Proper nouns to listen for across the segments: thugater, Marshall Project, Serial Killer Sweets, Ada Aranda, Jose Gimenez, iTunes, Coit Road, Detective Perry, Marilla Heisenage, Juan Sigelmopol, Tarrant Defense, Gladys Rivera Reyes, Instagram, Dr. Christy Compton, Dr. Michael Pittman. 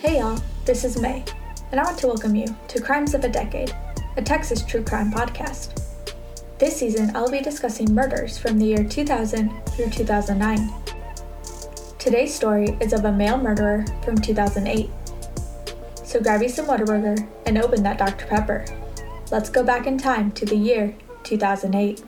Hey y'all, this is May, and I want to welcome you to Crimes of a Decade, a Texas true crime podcast. This season, I'll be discussing murders from the year 2000 through 2009. Today's story is of a male murderer from 2008. So grab you some Whataburger and open that Dr. Pepper. Let's go back in time to the year 2008.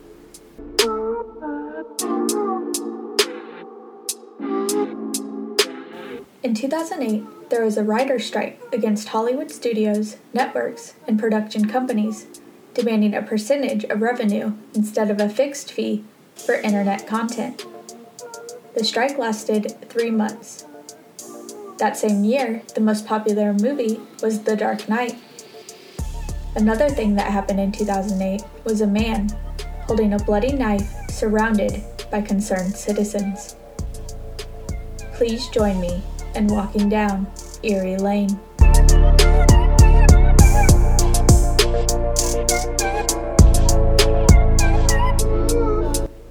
In 2008, there was a writer's strike against Hollywood studios, networks, and production companies, demanding a percentage of revenue instead of a fixed fee for internet content. The strike lasted 3 months. That same year, the most popular movie was The Dark Knight. Another thing that happened in 2008 was a man holding a bloody knife surrounded by concerned citizens. Please join me in walking down Eerie Lane.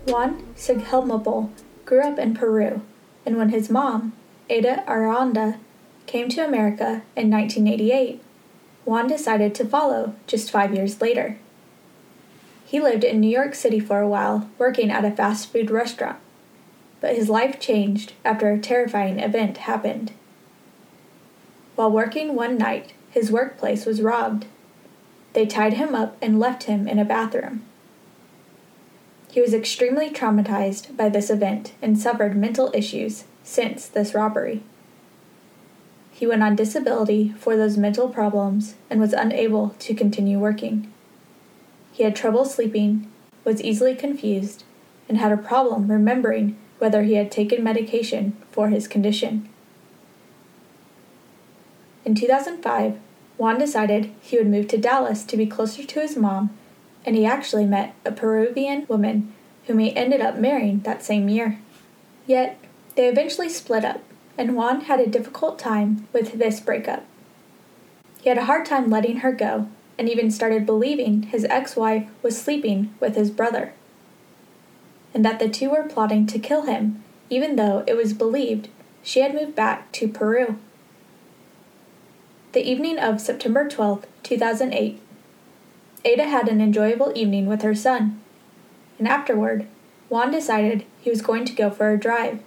Juan Sigelmopol grew up in Peru, and when his mom, Ada Aranda, came to America in 1988, Juan decided to follow just 5 years later. He lived in New York City for a while, working at a fast food restaurant, but his life changed after a terrifying event happened. While working one night, his workplace was robbed. They tied him up and left him in a bathroom. He was extremely traumatized by this event and suffered mental issues since this robbery. He went on disability for those mental problems and was unable to continue working. He had trouble sleeping, was easily confused, and had a problem remembering whether he had taken medication for his condition. In 2005, Juan decided he would move to Dallas to be closer to his mom, and he actually met a Peruvian woman whom he ended up marrying that same year. Yet, they eventually split up, and Juan had a difficult time with this breakup. He had a hard time letting her go, and even started believing his ex-wife was sleeping with his brother, and that the two were plotting to kill him, even though it was believed she had moved back to Peru. The evening of September 12, 2008, Ada had an enjoyable evening with her son, and afterward, Juan decided he was going to go for a drive.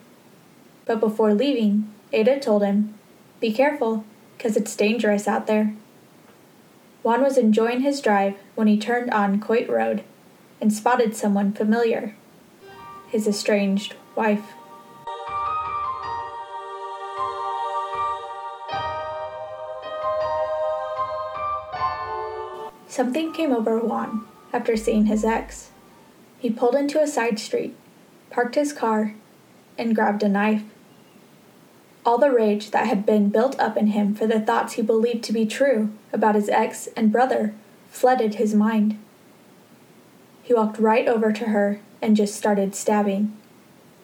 But before leaving, Ada told him, "Be careful, 'cause it's dangerous out there." Juan was enjoying his drive when he turned on Coit Road and spotted someone familiar, his estranged wife. Something came over Juan after seeing his ex. He pulled into a side street, parked his car, and grabbed a knife. All the rage that had been built up in him for the thoughts he believed to be true about his ex and brother flooded his mind. He walked right over to her and just started stabbing.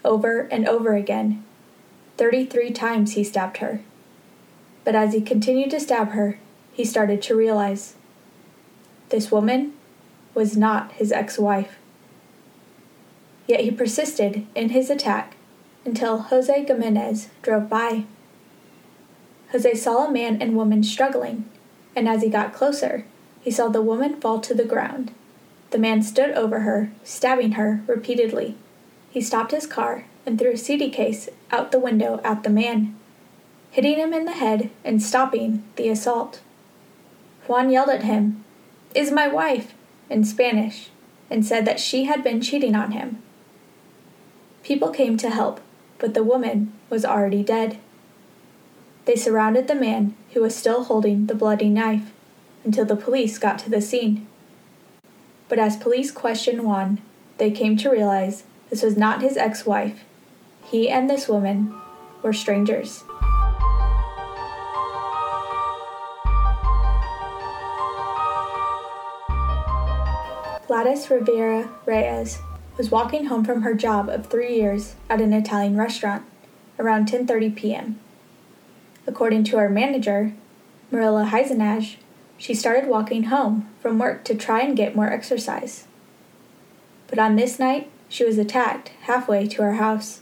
Over and over again. 33 times he stabbed her. But as he continued to stab her, he started to realize this woman was not his ex-wife. Yet he persisted in his attack until Jose Gimenez drove by. Jose saw a man and woman struggling, and as he got closer, he saw the woman fall to the ground. The man stood over her, stabbing her repeatedly. He stopped his car and threw a CD case out the window at the man, hitting him in the head and stopping the assault. Juan yelled at him, "Is my wife," in Spanish, and said that she had been cheating on him. People came to help, but the woman was already dead. They surrounded the man who was still holding the bloody knife until the police got to the scene. But as police questioned Juan, they came to realize this was not his ex-wife. He and this woman were strangers. Gladys Rivera Reyes was walking home from her job of 3 years at an Italian restaurant around 10:30 p.m. According to her manager, Marilla Heisenage, she started walking home from work to try and get more exercise. but on this night, she was attacked halfway to her house.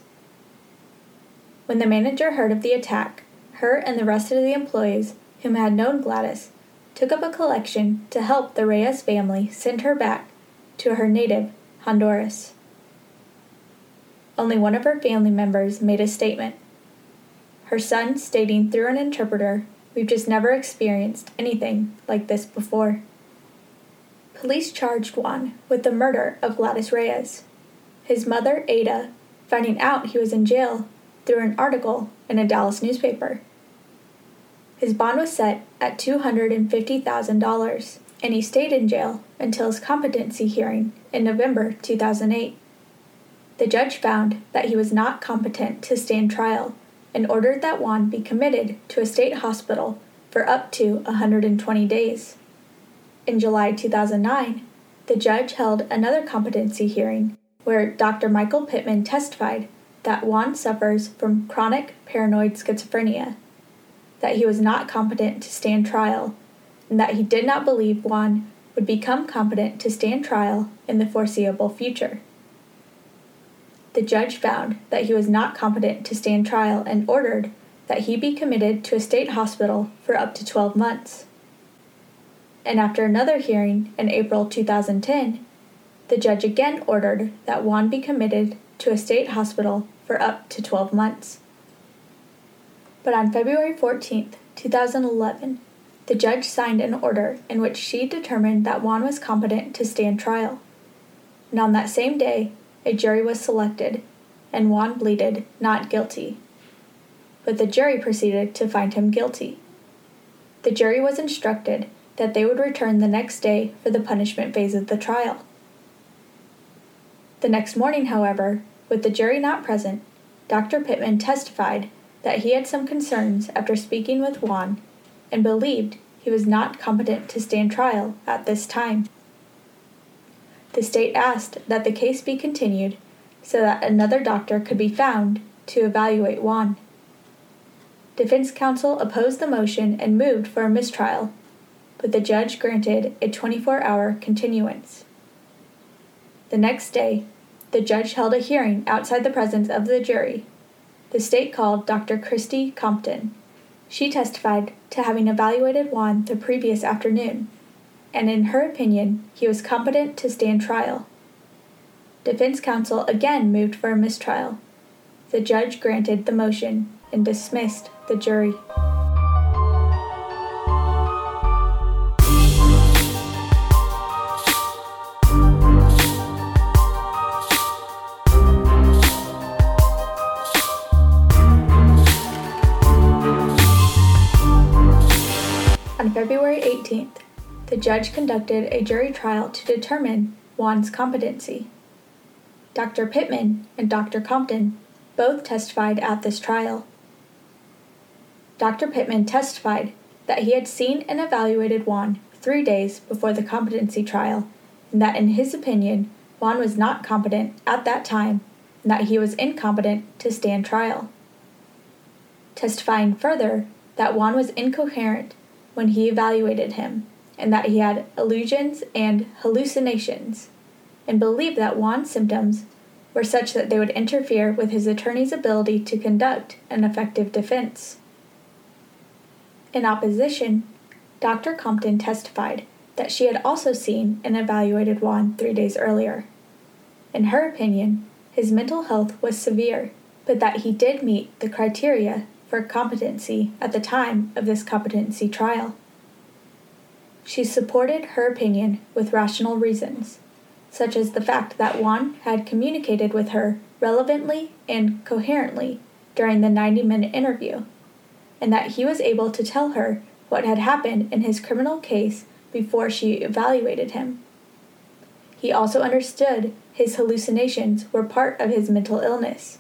When the manager heard of the attack, her and the rest of the employees, whom had known Gladys, took up a collection to help the Reyes family send her back to her native Honduras. Only one of her family members made a statement, her son stating through an interpreter, "We've just never experienced anything like this before." Police charged Juan with the murder of Gladys Reyes. His mother, Ada, finding out he was in jail through an article in a Dallas newspaper. His bond was set at $250,000, and he stayed in jail until his competency hearing in November 2008. The judge found that he was not competent to stand trial and ordered that Juan be committed to a state hospital for up to 120 days. In July 2009, the judge held another competency hearing where Dr. Michael Pittman testified that Juan suffers from chronic paranoid schizophrenia, that he was not competent to stand trial, and that he did not believe Juan would become competent to stand trial in the foreseeable future. The judge found that he was not competent to stand trial and ordered that he be committed to a state hospital for up to 12 months. And after another hearing in April 2010, the judge again ordered that Juan be committed to a state hospital for up to 12 months. But on February 14, 2011, the judge signed an order in which she determined that Juan was competent to stand trial. And on that same day, a jury was selected, and Juan pleaded not guilty. But the jury proceeded to find him guilty. The jury was instructed that they would return the next day for the punishment phase of the trial. The next morning, however, with the jury not present, Dr. Pittman testified that he had some concerns after speaking with Juan and believed he was not competent to stand trial at this time. The state asked that the case be continued so that another doctor could be found to evaluate Juan. Defense counsel opposed the motion and moved for a mistrial, but the judge granted a 24-hour continuance. The next day, the judge held a hearing outside the presence of the jury. The state called Dr. Christy Compton. She testified to having evaluated Juan the previous afternoon, and in her opinion, he was competent to stand trial. Defense counsel again moved for a mistrial. The judge granted the motion and dismissed the jury. On February 18th, the judge conducted a jury trial to determine Juan's competency. Dr. Pittman and Dr. Compton both testified at this trial. Dr. Pittman testified that he had seen and evaluated Juan 3 days before the competency trial, and that in his opinion, Juan was not competent at that time, and that he was incompetent to stand trial. Testifying further that Juan was incoherent when he evaluated him, and that he had illusions and hallucinations, and believed that Juan's symptoms were such that they would interfere with his attorney's ability to conduct an effective defense. In opposition, Dr. Compton testified that she had also seen and evaluated Juan 3 days earlier. In her opinion, his mental health was severe, but that he did meet the criteria for competency at the time of this competency trial. She supported her opinion with rational reasons, such as the fact that Juan had communicated with her relevantly and coherently during the 90-minute interview, and that he was able to tell her what had happened in his criminal case before she evaluated him. He also understood his hallucinations were part of his mental illness,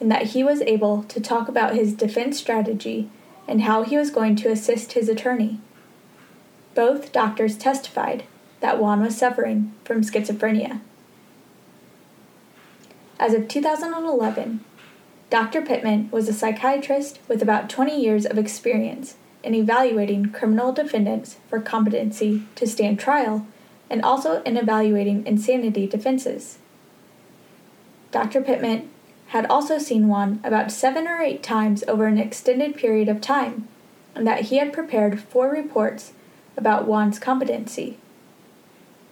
and that he was able to talk about his defense strategy and how he was going to assist his attorney. Both doctors testified that Juan was suffering from schizophrenia. As of 2011, Dr. Pittman was a psychiatrist with about 20 years of experience in evaluating criminal defendants for competency to stand trial and also in evaluating insanity defenses. Dr. Pittman had also seen Juan about 7 or 8 times over an extended period of time, and that he had prepared 4 reports about Juan's competency.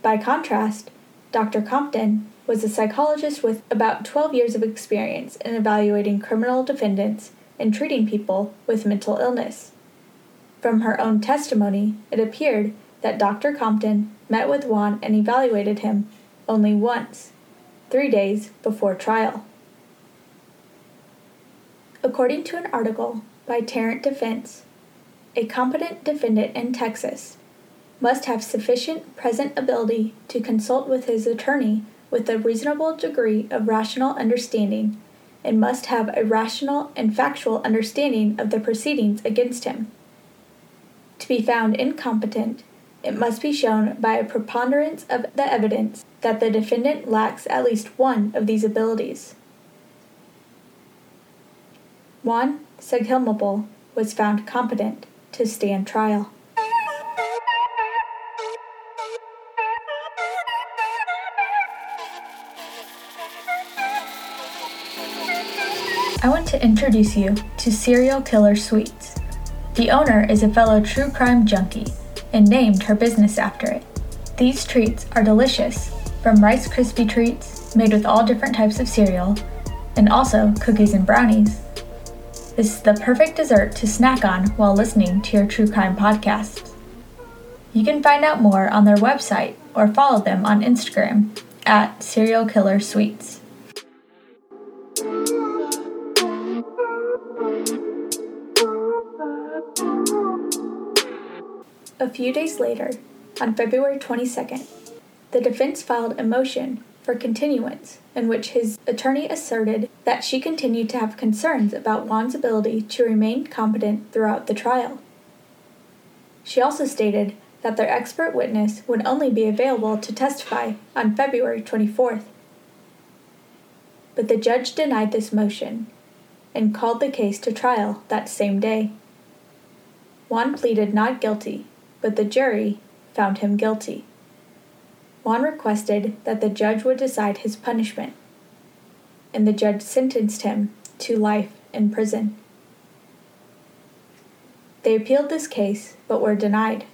By contrast, Dr. Compton was a psychologist with about 12 years of experience in evaluating criminal defendants and treating people with mental illness. From her own testimony, it appeared that Dr. Compton met with Juan and evaluated him only once, 3 days before trial. According to an article by Tarrant Defense, a competent defendant in Texas must have sufficient present ability to consult with his attorney with a reasonable degree of rational understanding and must have a rational and factual understanding of the proceedings against him. To be found incompetent, it must be shown by a preponderance of the evidence that the defendant lacks at least one of these abilities. Juan Sigelmopol was found competent to stand trial. I want to introduce you to Serial Killer Sweets. The owner is a fellow true crime junkie and named her business after it. These treats are delicious, from Rice Krispie treats made with all different types of cereal, and also cookies and brownies. This is the perfect dessert to snack on while listening to your true crime podcasts. You can find out more on their website or follow them on Instagram at Serial Killer Sweets. A few days later, on February 22nd, the defense filed a motion for continuance in which his attorney asserted that she continued to have concerns about Juan's ability to remain competent throughout the trial. She also stated that their expert witness would only be available to testify on February 24th. But the judge denied this motion and called the case to trial that same day. Juan pleaded not guilty, but the jury found him guilty. Juan requested that the judge would decide his punishment, and the judge sentenced him to life in prison. They appealed this case, but were denied.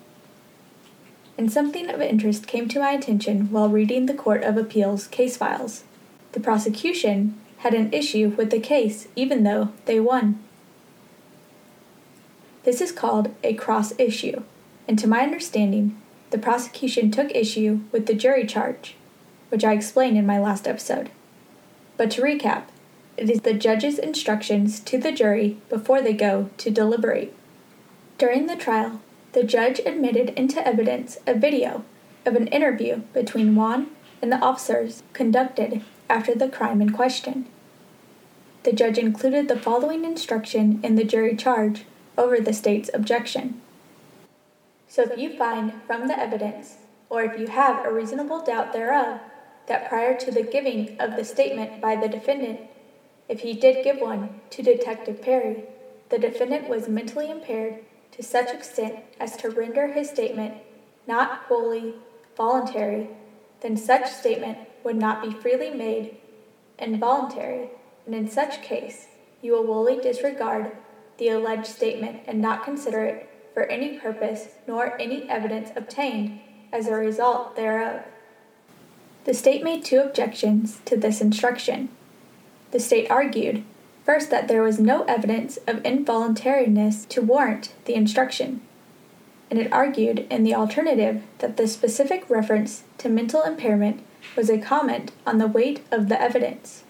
And something of interest came to my attention while reading the Court of Appeals case files. The prosecution had an issue with the case, even though they won. This is called a cross issue. And to my understanding, the prosecution took issue with the jury charge, which I explained in my last episode. But to recap, it is the judge's instructions to the jury before they go to deliberate. During the trial, the judge admitted into evidence a video of an interview between Juan and the officers conducted after the crime in question. The judge included the following instruction in the jury charge over the state's objection. So if you find from the evidence, or if you have a reasonable doubt thereof, that prior to the giving of the statement by the defendant, if he did give one to Detective Perry, the defendant was mentally impaired to such extent as to render his statement not wholly voluntary, then such statement would not be freely made and voluntary, and in such case you will wholly disregard the alleged statement and not consider it for any purpose, nor any evidence obtained as a result thereof. The state made 2 objections to this instruction. The state argued, first, that there was no evidence of involuntariness to warrant the instruction, and it argued in the alternative that the specific reference to mental impairment was a comment on the weight of the evidence.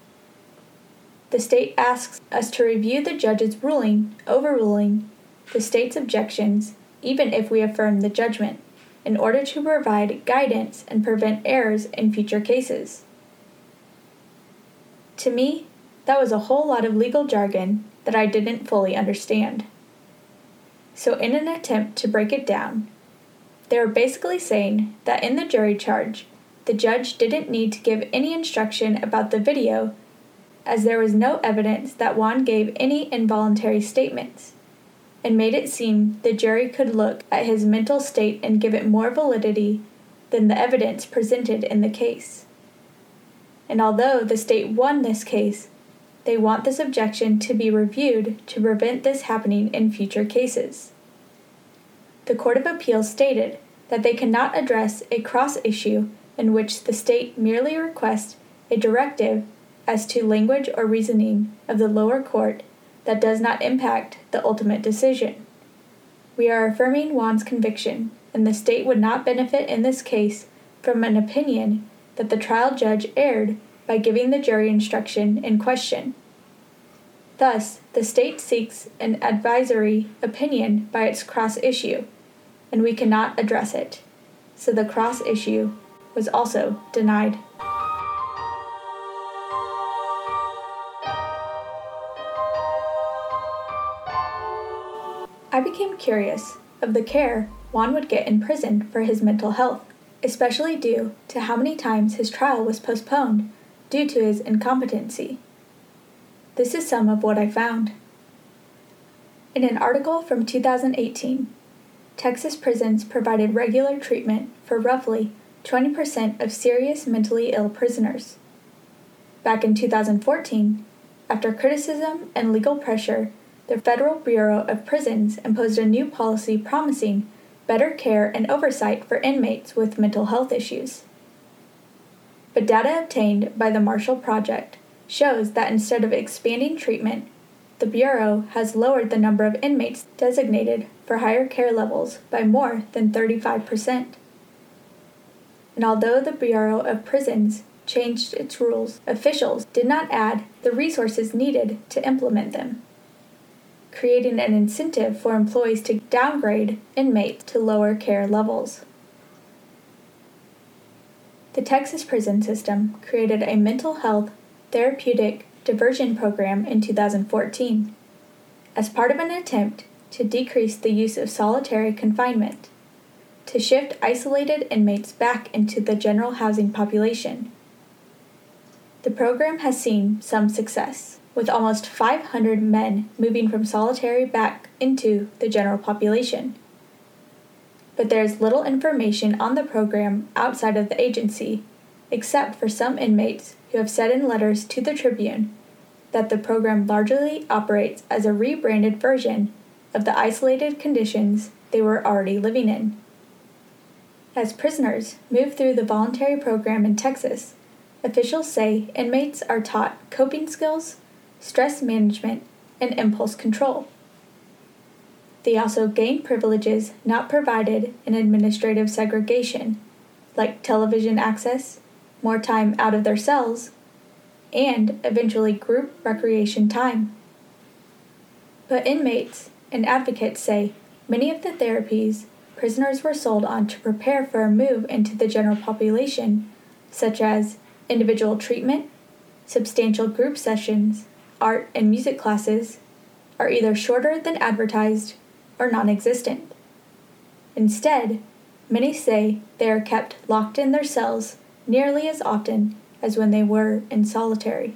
The state asks us to review the judge's ruling, overruling the state's objections, even if we affirm the judgment, in order to provide guidance and prevent errors in future cases. To me, that was a whole lot of legal jargon that I didn't fully understand. So in an attempt to break it down, they were basically saying that in the jury charge, the judge didn't need to give any instruction about the video, as there was no evidence that Juan gave any involuntary statements, and made it seem the jury could look at his mental state and give it more validity than the evidence presented in the case. And although the state won this case, they want this objection to be reviewed to prevent this happening in future cases. The Court of Appeals stated that they cannot address a cross-issue in which the state merely requests a directive as to language or reasoning of the lower court that does not impact the ultimate decision. We are affirming Juan's conviction, and the state would not benefit in this case from an opinion that the trial judge erred by giving the jury instruction in question. Thus, the state seeks an advisory opinion by its cross-issue, and we cannot address it. So the cross-issue was also denied. I became curious of the care Juan would get in prison for his mental health, especially due to how many times his trial was postponed due to his incompetency. This is some of what I found. In an article from 2018, Texas prisons provided regular treatment for roughly 20% of serious mentally ill prisoners. Back in 2014, after criticism and legal pressure, the Federal Bureau of Prisons imposed a new policy promising better care and oversight for inmates with mental health issues. But data obtained by the Marshall Project shows that instead of expanding treatment, the Bureau has lowered the number of inmates designated for higher care levels by more than 35%. And although the Bureau of Prisons changed its rules, officials did not add the resources needed to implement them, creating an incentive for employees to downgrade inmates to lower care levels. The Texas prison system created a mental health therapeutic diversion program in 2014 as part of an attempt to decrease the use of solitary confinement, to shift isolated inmates back into the general housing population. The program has seen some success, with almost 500 men moving from solitary back into the general population. But there is little information on the program outside of the agency, except for some inmates who have said in letters to the Tribune that the program largely operates as a rebranded version of the isolated conditions they were already living in. As prisoners move through the voluntary program in Texas, officials say inmates are taught coping skills, stress management, and impulse control. They also gain privileges not provided in administrative segregation, like television access, more time out of their cells, and eventually group recreation time. But inmates and advocates say many of the therapies prisoners were sold on to prepare for a move into the general population, such as individual treatment, substantial group sessions, art and music classes, are either shorter than advertised or non-existent. Instead, many say they are kept locked in their cells nearly as often as when they were in solitary.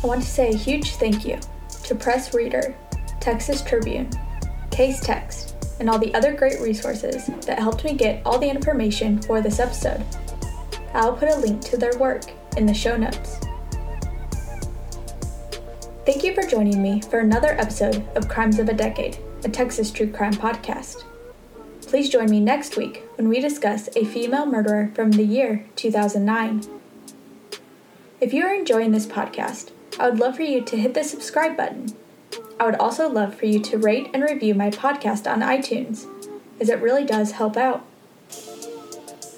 I want to say a huge thank you to Press Reader, Texas Tribune, Case Text, and all the other great resources that helped me get all the information for this episode. I'll put a link to their work in the show notes. Thank you for joining me for another episode of Crimes of a Decade, a Texas true crime podcast. Please join me next week when we discuss a female murderer from the year 2009. If you are enjoying this podcast, I would love for you to hit the subscribe button. I would also love for you to rate and review my podcast on iTunes, as it really does help out.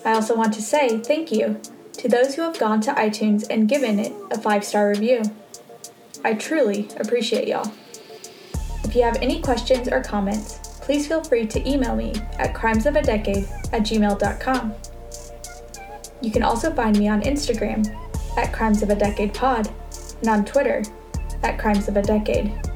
I also want to say thank you to those who have gone to iTunes and given it a 5-star review. I truly appreciate y'all. If you have any questions or comments, please feel free to email me at crimesofadecade@gmail.com. You can also find me on Instagram at crimesofadecadepod and on Twitter at crimesofadecade.